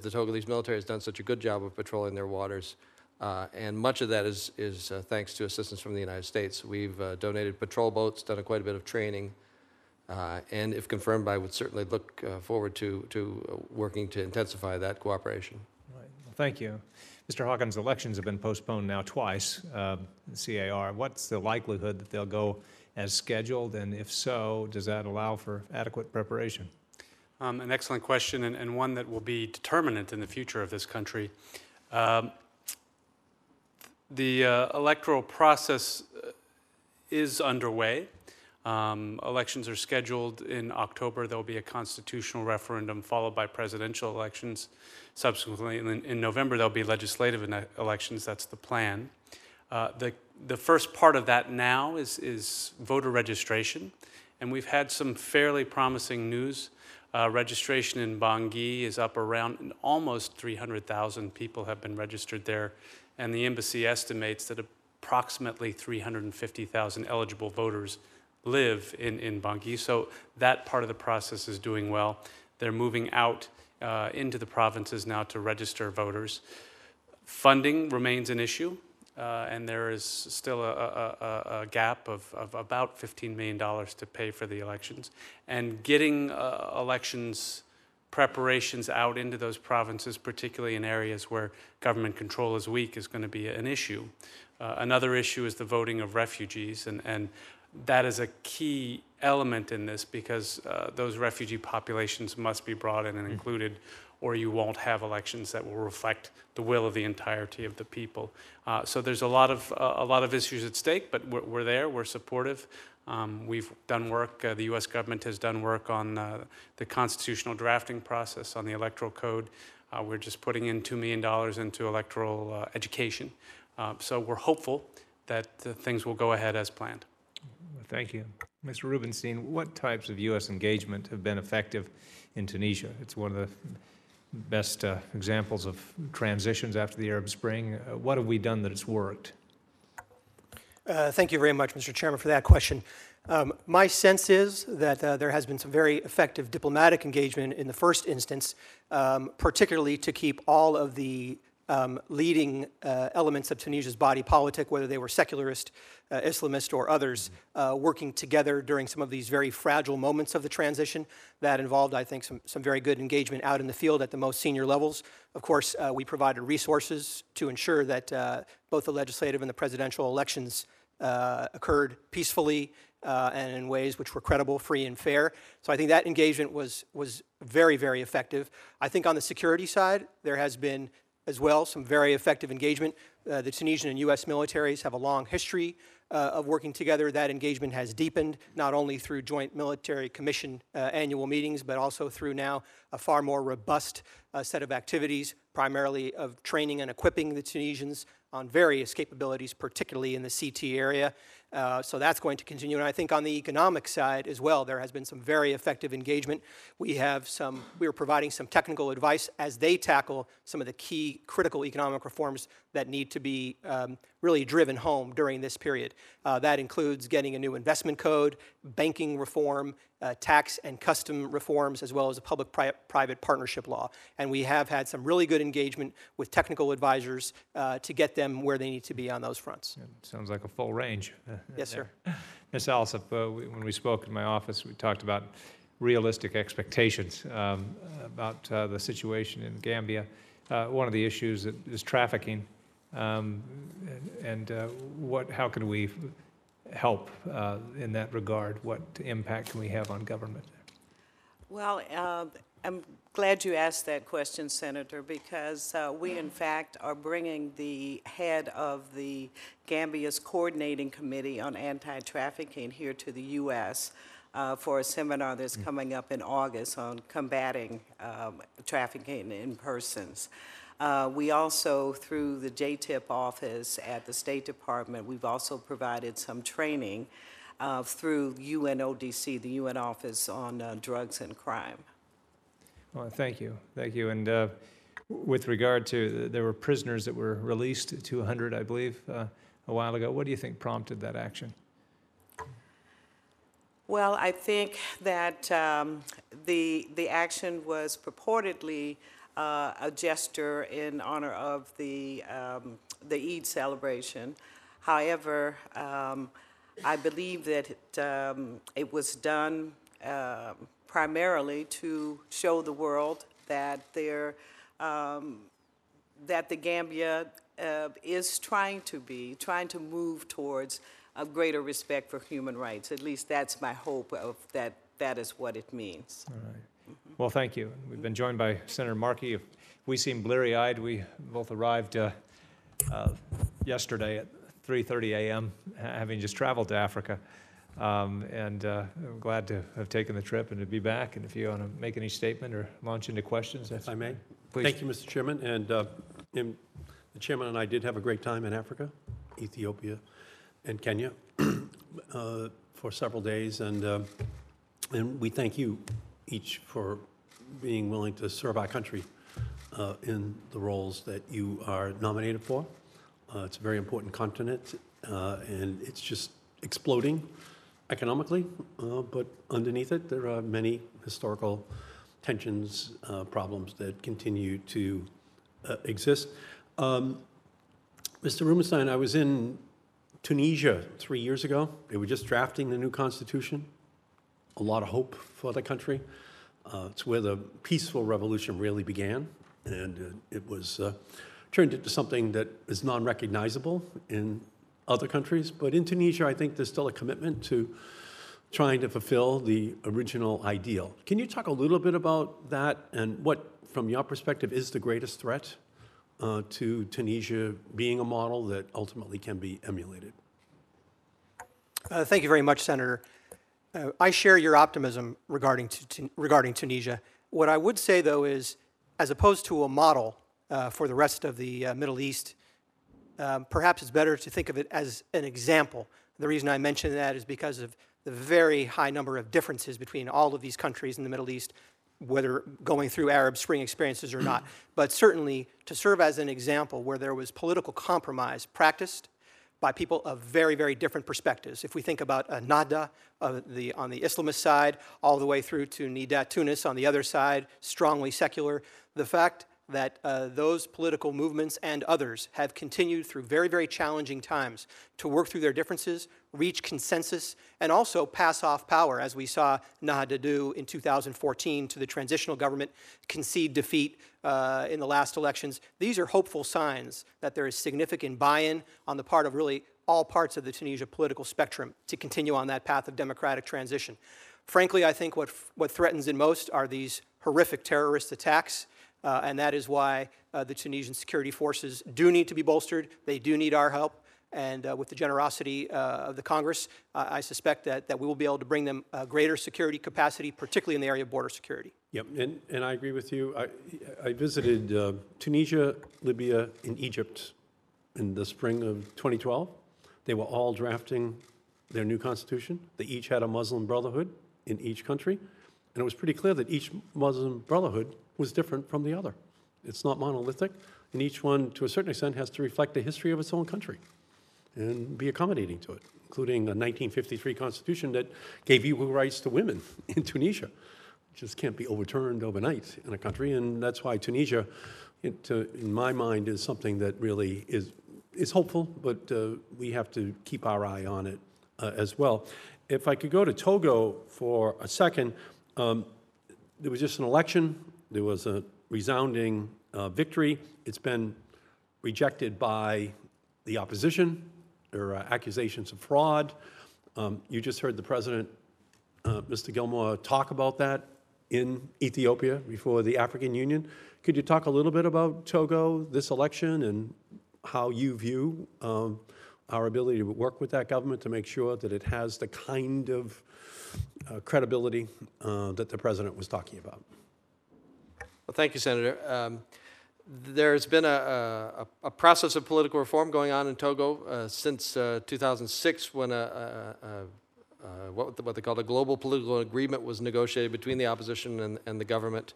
the Togolese military has done such a good job of patrolling their waters, and much of that is thanks to assistance from the United States. We've donated patrol boats, done quite a bit of training, and if confirmed, I would certainly look forward to working to intensify that cooperation. Right. Well, thank you. Mr. Hawkins, elections have been postponed now twice, CAR. What's the likelihood that they'll go as scheduled, and if so, does that allow for adequate preparation? An excellent question, and one that will be determinant in the future of this country. The electoral process is underway. Elections are scheduled in October. There will be a constitutional referendum followed by presidential elections. Subsequently, in November, there will be legislative elections. That's the plan. The first part of that now is voter registration, and we've had some fairly promising news. Registration in Bangui is up around almost 300,000 people have been registered there, and the embassy estimates that approximately 350,000 eligible voters live in Bangui. So that part of the process is doing well. They're moving out into the provinces now to register voters. Funding remains an issue, and there is still a gap of about $15 million to pay for the elections. And getting elections preparations out into those provinces, particularly in areas where government control is weak, is going to be an issue. Another issue is the voting of refugees, and that is a key element in this, because those refugee populations must be brought in and included, or you won't have elections that will reflect the will of the entirety of the people. So there's a lot of issues at stake, but we're there, we're supportive. We've done work, the US government has done work on the constitutional drafting process, on the electoral code. We're just putting in $2 million into electoral education. So we're hopeful that things will go ahead as planned. Thank you. Mr. Rubenstein, what types of US engagement have been effective in Tunisia? It's one of the best examples of transitions after the Arab Spring. What have we done that it's worked? Thank you very much, Mr. Chairman, for that question. My sense is that there has been some very effective diplomatic engagement in the first instance, particularly to keep all of the leading elements of Tunisia's body politic, whether they were secularist, Islamist, or others, working together during some of these very fragile moments of the transition. That involved, I think, some very good engagement out in the field at the most senior levels. Of course, we provided resources to ensure that both the legislative and the presidential elections occurred peacefully and in ways which were credible, free, and fair. So I think that engagement was very, very effective. I think on the security side, there has been as well some very effective engagement. The Tunisian and U.S. militaries have a long history of working together. That engagement has deepened, not only through Joint Military Commission annual meetings, but also through now a far more robust set of activities, primarily of training and equipping the Tunisians on various capabilities, particularly in the CT area. So that's going to continue. And I think on the economic side as well, there has been some very effective engagement. We are providing some technical advice as they tackle some of the key critical economic reforms that need to be really driven home during this period. That includes getting a new investment code, banking reform, tax and custom reforms, as well as a public-private partnership law. And we have had some really good engagement with technical advisors to get them where they need to be on those fronts. Yeah, sounds like a full range. Yes, sir. Ms. Alsop, when we spoke in my office, we talked about realistic expectations about the situation in Gambia. One of the issues is trafficking, how can we help in that regard? What impact can we have on government? Well, I'm glad you asked that question, Senator, because we, in fact, are bringing the head of the Gambia's Coordinating Committee on Anti-Trafficking here to the U.S. For a seminar that's coming up in August on combating trafficking in persons. We also, through the JTIP office at the State Department, we've also provided some training through UNODC, the UN Office on Drugs and Crime. Well, thank you. Thank you. And with regard to, there were prisoners that were released, 200, I believe, a while ago. What do you think prompted that action? Well, I think that the action was purportedly a gesture in honor of the Eid celebration. However, I believe that it was done primarily to show the world that the Gambia is trying to move towards a greater respect for human rights. At least that's my hope of that. That is what it means. All right. Well, thank you. We've been joined by Senator Markey. If we seem bleary-eyed, we both arrived yesterday at 3:30 a.m., having just traveled to Africa. I'm glad to have taken the trip and to be back. And if you want to make any statement or launch into questions, that's... I may. Please. Thank you, Mr. Chairman. And the Chairman and I did have a great time in Africa, Ethiopia, and Kenya for several days. And we thank you each for being willing to serve our country in the roles that you are nominated for. It's a very important continent, and it's just exploding economically, but underneath it, there are many historical tensions, problems that continue to exist. Mr. Rubenstein, I was in Tunisia 3 years ago. They were just drafting the new constitution. A lot of hope for the country. It's where the peaceful revolution really began, and it was turned into something that is non-recognizable in other countries. But in Tunisia, I think there's still a commitment to trying to fulfill the original ideal. Can you talk a little bit about that and what, from your perspective, is the greatest threat to Tunisia being a model that ultimately can be emulated? Thank you very much, Senator. I share your optimism regarding Tunisia. What I would say, though, is as opposed to a model for the rest of the Middle East, perhaps it's better to think of it as an example. The reason I mention that is because of the very high number of differences between all of these countries in the Middle East, whether going through Arab Spring experiences or not. But certainly to serve as an example where there was political compromise practiced, by people of very, very different perspectives. If we think about Ennahda on the Islamist side, all the way through to Nidaa Tunis on the other side, strongly secular, the fact that those political movements and others have continued through very, very challenging times to work through their differences, reach consensus, and also pass off power, as we saw Ennahda do in 2014 to the transitional government, concede defeat in the last elections. These are hopeful signs that there is significant buy-in on the part of really all parts of the Tunisia political spectrum to continue on that path of democratic transition. Frankly, I think what threatens it most are these horrific terrorist attacks. And that is why the Tunisian security forces do need to be bolstered. They do need our help. And with the generosity of the Congress, I suspect that we will be able to bring them greater security capacity, particularly in the area of border security. Yep, and I agree with you. I visited Tunisia, Libya, and Egypt in the spring of 2012. They were all drafting their new constitution. They each had a Muslim Brotherhood in each country. And it was pretty clear that each Muslim Brotherhood was different from the other. It's not monolithic, and each one, to a certain extent, has to reflect the history of its own country and be accommodating to it, including a 1953 constitution that gave equal rights to women in Tunisia. It just can't be overturned overnight in a country, and that's why Tunisia, in my mind, is something that really is hopeful, but we have to keep our eye on it as well. If I could go to Togo for a second, there was just an election. There was a resounding victory. It's been rejected by the opposition. There are accusations of fraud. You just heard the president, Mr. Gilmore, talk about that in Ethiopia before the African Union. Could you talk a little bit about Togo, this election, and how you view our ability to work with that government to make sure that it has the kind of credibility that the president was talking about? Well, thank you, Senator. There's been a process of political reform going on in Togo since 2006 when what they called a global political agreement was negotiated between the opposition and the government.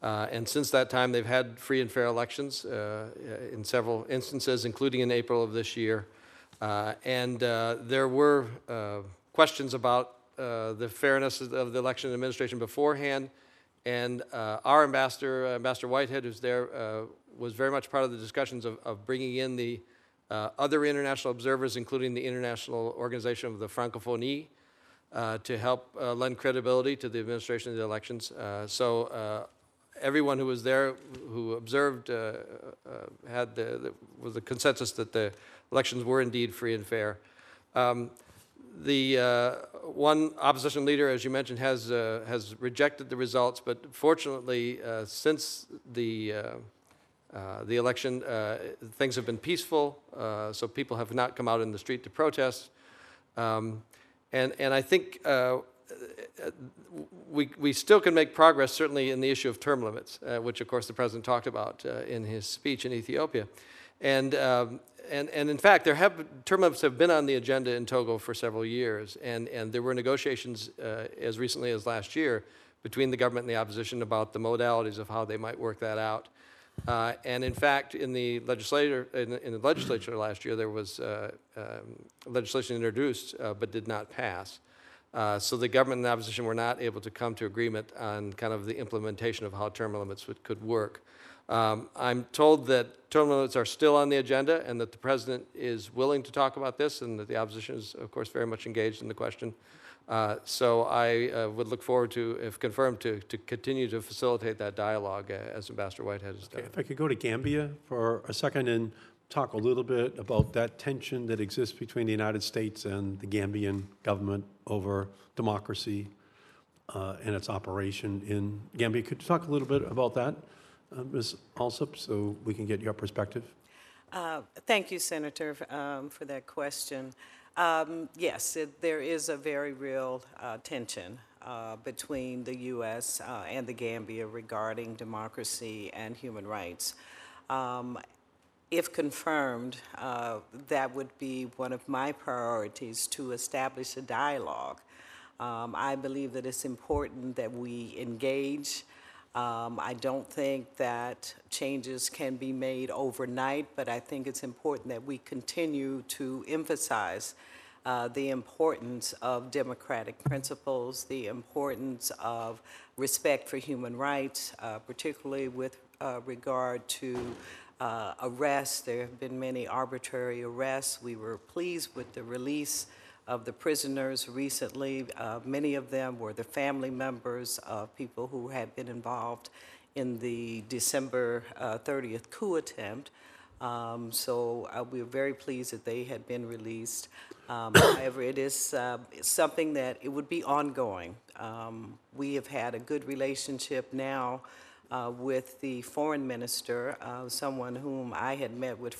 And since that time, they've had free and fair elections in several instances, including in April of this year. There were questions about the fairness of the election administration beforehand. And our ambassador, Ambassador Whitehead, who's there, was very much part of the discussions of bringing in the other international observers, including the International Organization of the Francophonie, to help lend credibility to the administration of the elections. Everyone who was there, who observed, was the consensus that the elections were indeed free and fair. The one opposition leader, as you mentioned, has rejected the results, but fortunately, since the election, things have been peaceful, so people have not come out in the street to protest. And I think we still can make progress, certainly in the issue of term limits, which, of course, the president talked about in his speech in Ethiopia. And in fact, term limits have been on the agenda in Togo for several years, and there were negotiations as recently as last year between the government and the opposition about the modalities of how they might work that out. And in fact, in the legislature last year, there was legislation introduced but did not pass. So the government and the opposition were not able to come to agreement on kind of the implementation of how term limits could work. I'm told that term limits are still on the agenda and that the president is willing to talk about this and that the opposition is, of course, very much engaged in the question. So I would look forward to, if confirmed, to continue to facilitate that dialogue as Ambassador Whitehead has done. If I could go to Gambia for a second and talk a little bit about that tension that exists between the United States and the Gambian government over democracy and its operation in Gambia. Could you talk a little bit about that? Ms. Alsop, so we can get your perspective. Thank you, Senator, for that question. Yes, there is a very real tension between the U.S. And the Gambia regarding democracy and human rights. If confirmed, that would be one of my priorities to establish a dialogue. I believe that it's important that we engage I don't think that changes can be made overnight, but I think it's important that we continue to emphasize the importance of democratic principles, the importance of respect for human rights, particularly with regard to arrests. There have been many arbitrary arrests. We were pleased with the release of the prisoners recently. Many of them were the family members of people who had been involved in the December 30th coup attempt. So we were very pleased that they had been released. However, it is something that it would be ongoing. We have had a good relationship now with the foreign minister, someone whom I had met with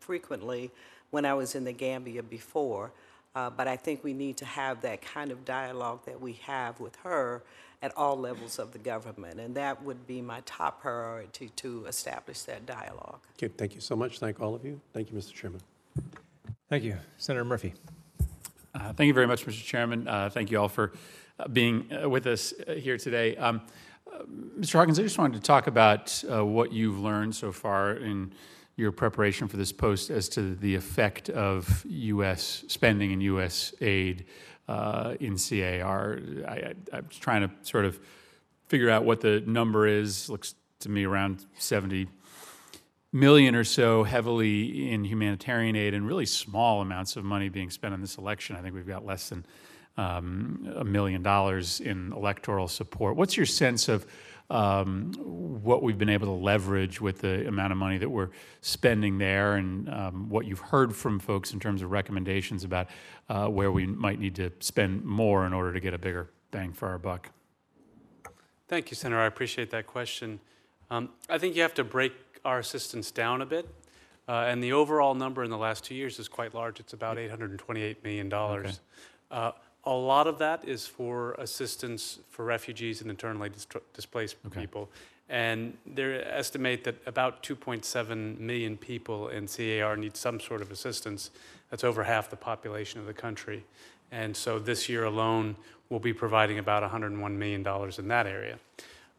frequently when I was in the Gambia before. But I think we need to have that kind of dialogue that we have with her at all levels of the government. And that would be my top priority, to establish that dialogue. Okay, thank you so much. Thank all of you. Thank you, Mr. Chairman. Thank you. Senator Murphy. Thank you very much, Mr. Chairman. Thank you all for being with us here today. Mr. Hawkins, I just wanted to talk about what you've learned so far in your preparation for this post as to the effect of U.S. spending and U.S. aid in CAR. I'm trying to sort of figure out what the number is. Looks to me around 70 million or so, heavily in humanitarian aid, and really small amounts of money being spent on this election. I think we've got less than $1 million in electoral support. What's your sense of what we've been able to leverage with the amount of money that we're spending there, and what you've heard from folks in terms of recommendations about where we might need to spend more in order to get a bigger bang for our buck? Thank you, Senator. I appreciate that question. I think you have to break our assistance down a bit, and the overall number in the last 2 years is quite large. It's about $828 million. Okay. A lot of that is for assistance for refugees and internally displaced people. And they estimate that about 2.7 million people in CAR need some sort of assistance. That's over half the population of the country. And so this year alone, we'll be providing about $101 million in that area.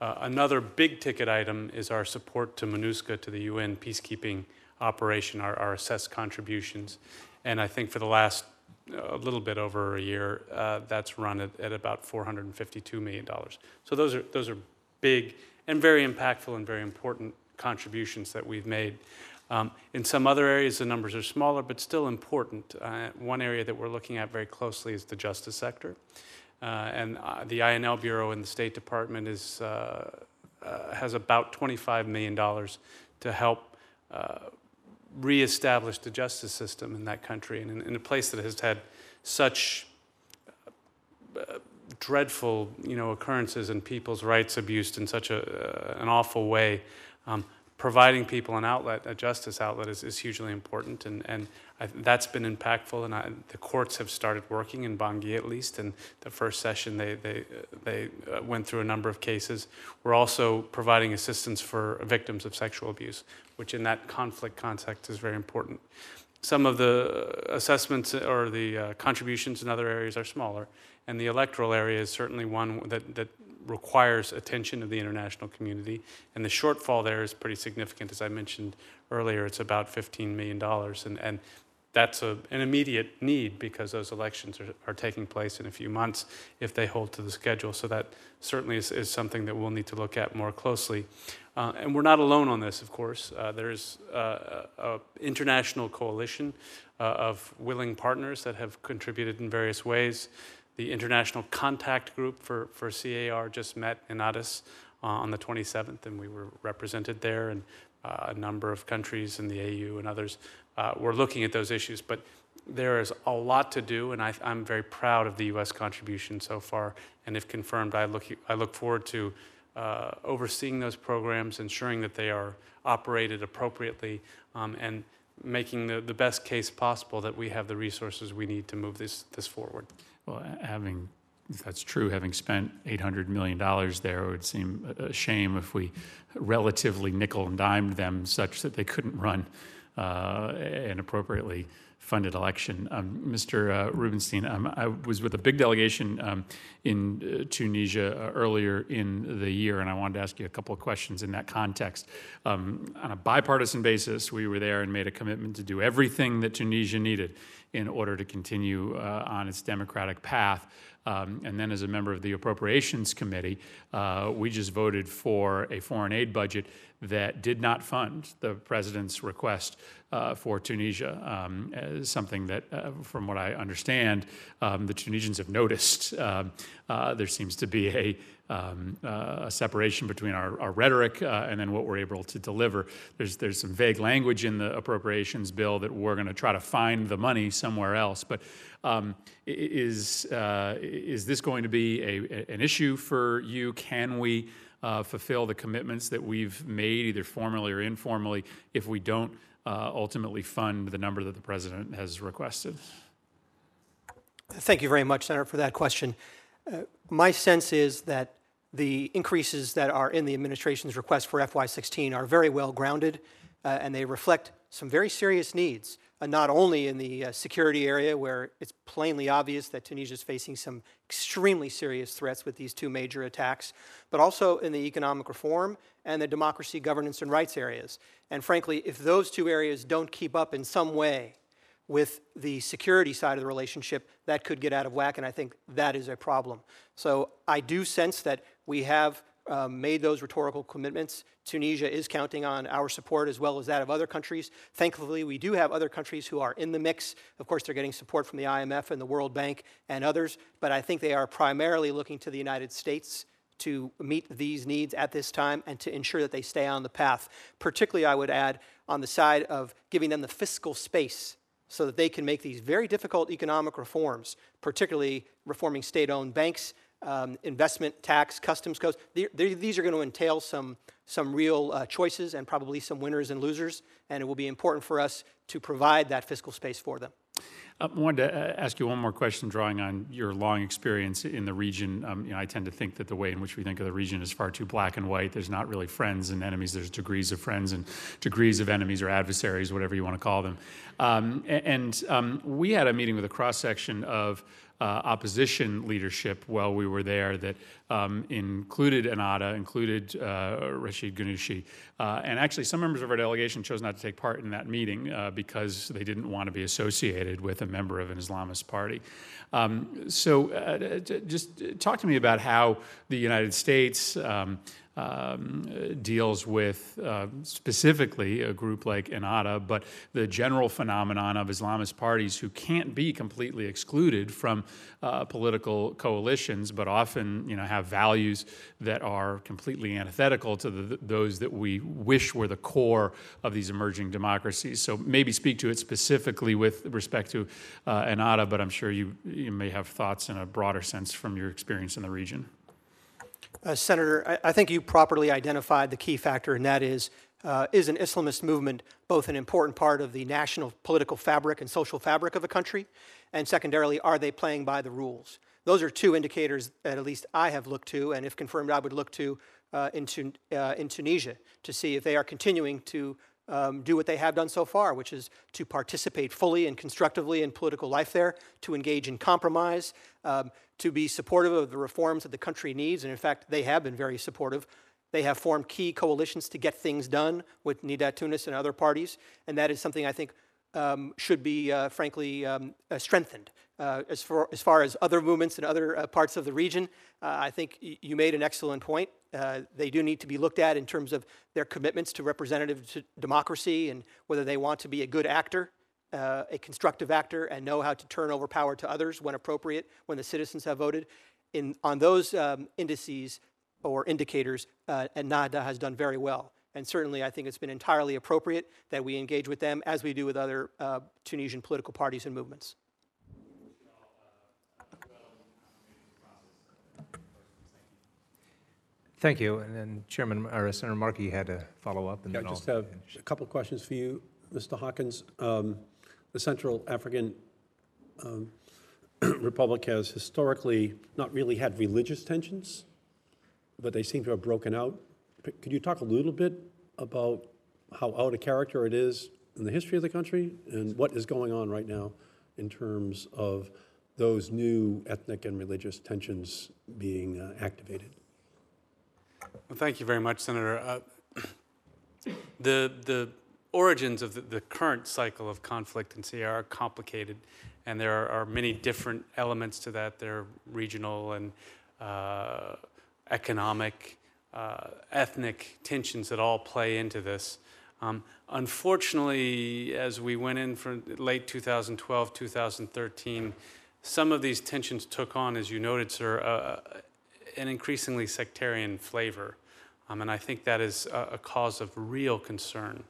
Another big ticket item is our support to MINUSCA, to the UN peacekeeping operation, our assessed contributions. And I think for the last a little bit over a year, that's run at about $452 million. So those are big and very impactful and very important contributions that we've made. In some other areas, the numbers are smaller, but still important. One area that we're looking at very closely is the justice sector. And the INL Bureau in the State Department has about $25 million to help reestablish the justice system in that country, and in a place that has had such dreadful, occurrences and people's rights abused in such an awful way. Providing people an outlet, a justice outlet, is hugely important, and that's been impactful. And the courts have started working in Bangui, at least. In the first session, they went through a number of cases. We're also providing assistance for victims of sexual abuse, which in that conflict context is very important. Some of the assessments or the contributions in other areas are smaller, and the electoral area is certainly one that requires attention of the international community, and the shortfall there is pretty significant. As I mentioned earlier, it's about $15 million, and that's an immediate need because those elections are taking place in a few months if they hold to the schedule. So that certainly is something that we'll need to look at more closely. And we're not alone on this, of course. There's an international coalition of willing partners that have contributed in various ways. The International Contact Group for CAR just met in Addis on the 27th, and we were represented there, and a number of countries in the AU and others were looking at those issues. But there is a lot to do, and I'm very proud of the U.S. contribution so far. And if confirmed, I look forward to overseeing those programs, ensuring that they are operated appropriately, and making the best case possible that we have the resources we need to move this forward. Well, if that's true, having spent $800 million there, it would seem a shame if we relatively nickel and dimed them such that they couldn't run an appropriately funded election. Mr. Rubenstein, I was with a big delegation in Tunisia earlier in the year, and I wanted to ask you a couple of questions in that context. On a bipartisan basis, we were there and made a commitment to do everything that Tunisia needed in order to continue on its democratic path. And then as a member of the Appropriations Committee, we just voted for a foreign aid budget that did not fund the president's request for Tunisia, as something that, from what I understand, the Tunisians have noticed. There seems to be a separation between our rhetoric and then what we're able to deliver. There's some vague language in the appropriations bill that we're going to try to find the money somewhere else. But is this going to be an issue for you? Can we fulfill the commitments that we've made, either formally or informally, if we don't ultimately fund the number that the president has requested? Thank you very much, Senator, for that question. My sense is that the increases that are in the administration's request for FY16 are very well grounded, and they reflect some very serious needs, not only in the security area, where it's plainly obvious that Tunisia is facing some extremely serious threats with these two major attacks, but also in the economic reform and the democracy, governance, and rights areas. And frankly, if those two areas don't keep up in some way with the security side of the relationship, that could get out of whack, and I think that is a problem. So I do sense that we have made those rhetorical commitments. Tunisia is counting on our support as well as that of other countries. Thankfully, we do have other countries who are in the mix. Of course, they're getting support from the IMF and the World Bank and others, but I think they are primarily looking to the United States to meet these needs at this time and to ensure that they stay on the path. Particularly, I would add, on the side of giving them the fiscal space so that they can make these very difficult economic reforms, particularly reforming state-owned banks, investment tax, customs codes. These are going to entail some real choices and probably some winners and losers, and it will be important for us to provide that fiscal space for them. I wanted to ask you one more question, drawing on your long experience in the region. You know, I tend to think that the way in which we think of the region is far too black and white. There's not really friends and enemies. There's degrees of friends and degrees of enemies or adversaries, whatever you want to call them. We had a meeting with a cross-section of opposition leadership while we were there that included Ennahda, included Rachid Ghannouchi. And actually some members of our delegation chose not to take part in that meeting because they didn't want to be associated with a member of an Islamist party. Just talk to me about how the United States deals with specifically a group like Ennahda, but the general phenomenon of Islamist parties who can't be completely excluded from political coalitions, but often, you know, have values that are completely antithetical to those that we wish were the core of these emerging democracies. So maybe speak to it specifically with respect to Ennahda, but I'm sure you may have thoughts in a broader sense from your experience in the region. Senator, I think you properly identified the key factor, and that is an Islamist movement both an important part of the national political fabric and social fabric of a country, and secondarily, are they playing by the rules? Those are two indicators that at least I have looked to, and if confirmed, I would look to in Tunisia to see if they are continuing to do what they have done so far, which is to participate fully and constructively in political life there, to engage in compromise, to be supportive of the reforms that the country needs. And in fact, they have been very supportive. They have formed key coalitions to get things done with Nidaa Tunis and other parties. And that is something I think should be, frankly, strengthened. As far as other movements in other parts of the region, I think you made an excellent point. They do need to be looked at in terms of their commitments to representative democracy and whether they want to be a good actor, a constructive actor, and know how to turn over power to others when appropriate, when the citizens have voted. On those indices or indicators, Ennahda has done very well. And certainly, I think it's been entirely appropriate that we engage with them as we do with other Tunisian political parties and movements. Thank you. And then Chairman, or Senator Markey had a follow-up. Yeah, I just have a couple questions for you, Mr. Hawkins. The Central African Republic has historically not really had religious tensions, but they seem to have broken out. Could you talk a little bit about how out of character it is in the history of the country and what is going on right now in terms of those new ethnic and religious tensions being activated. Well, thank you very much, Senator. The origins of the current cycle of conflict in Sierra are complicated, and there are many different elements to that. They're regional and economic, ethnic tensions that all play into this. Unfortunately, as we went in from late 2012, 2013, some of these tensions took on, as you noted, sir, an increasingly sectarian flavor. And I think that is a cause of real concern.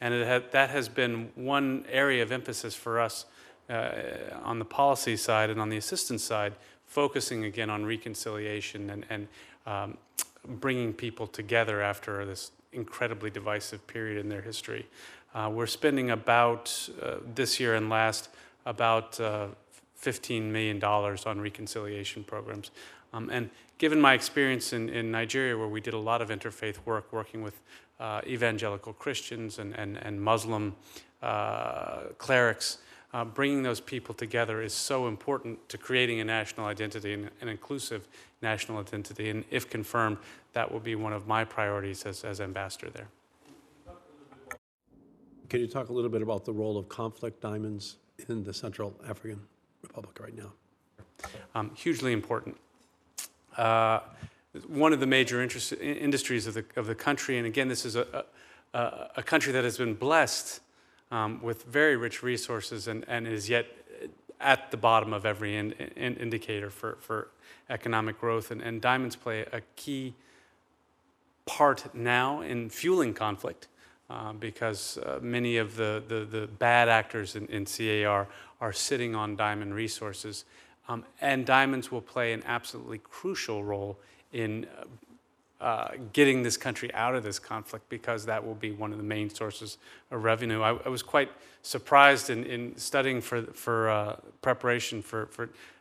And that has been one area of emphasis for us on the policy side and on the assistance side, focusing again on reconciliation and bringing people together after this incredibly divisive period in their history. We're spending about, this year and last, about $15 million on reconciliation programs. And given my experience in Nigeria, where we did a lot of interfaith work, working with evangelical Christians and Muslim clerics, bringing those people together is so important to creating a national identity, an inclusive national identity. And if confirmed, that will be one of my priorities as ambassador there. Can you talk a little bit about the role of conflict diamonds in the Central African Republic right now? Hugely important. One of the major industries of the country, and again, this is a country that has been blessed with very rich resources and is yet at the bottom of every indicator for economic growth. And diamonds play a key part now in fueling conflict because many of the bad actors in CAR are sitting on diamond resources. And diamonds will play an absolutely crucial role in getting this country out of this conflict, because that will be one of the main sources of revenue. I was quite surprised in studying for preparation for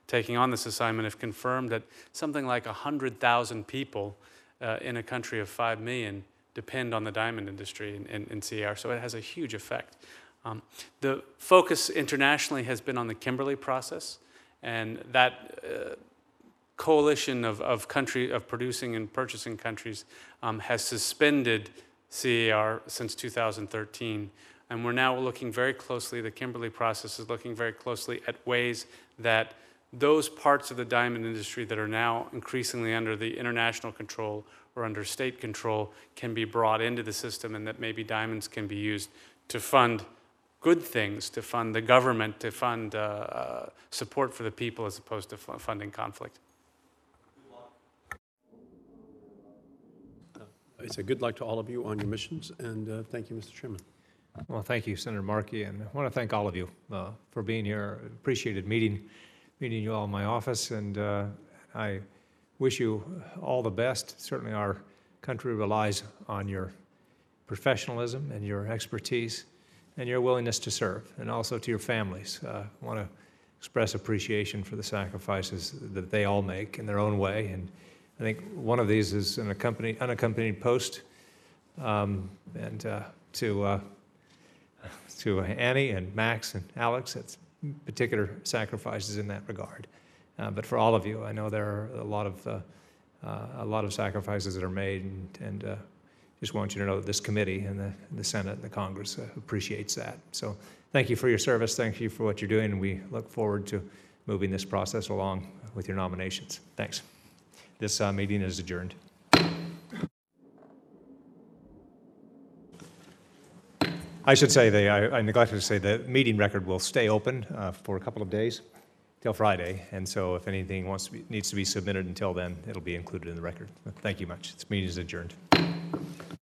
taking on this assignment, if confirmed, that something like 100,000 people in a country of 5 million depend on the diamond industry in CAR, so it has a huge effect. The focus internationally has been on the Kimberley Process, and that coalition of producing and purchasing countries has suspended CAR since 2013. And we're now looking very closely, the Kimberley Process is looking very closely at ways that those parts of the diamond industry that are now increasingly under the international control or under state control can be brought into the system, and that maybe diamonds can be used to fund good things, to fund the government, to fund support for the people, as opposed to funding conflict. It's a good luck to all of you on your missions, and thank you, Mr. Chairman. Well, thank you, Senator Markey, and I want to thank all of you for being here. Appreciated meeting you all in my office, and I wish you all the best. Certainly our country relies on your professionalism and your expertise and your willingness to serve, and also to your families. I want to express appreciation for the sacrifices that they all make in their own way, and I think one of these is an unaccompanied post. And to Annie and Max and Alex, it's particular sacrifices in that regard. But for all of you, I know there are a lot of sacrifices that are made, and just want you to know that this committee and the Senate and the Congress appreciates that. So thank you for your service. Thank you for what you're doing. We look forward to moving this process along with your nominations. Thanks. This meeting is adjourned. I should say, I neglected to say, the meeting record will stay open for a couple of days till Friday. And so if anything needs to be submitted until then, it'll be included in the record. Thank you much. This meeting is adjourned.